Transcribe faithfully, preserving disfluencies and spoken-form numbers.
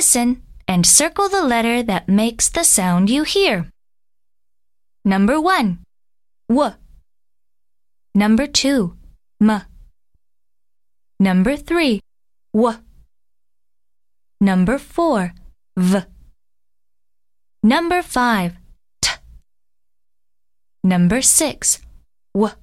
Listen and circle the letter that makes the sound you hear. Number one, W. Number two, M. Number three, W. Number four, V. Number five, T. Number six, W.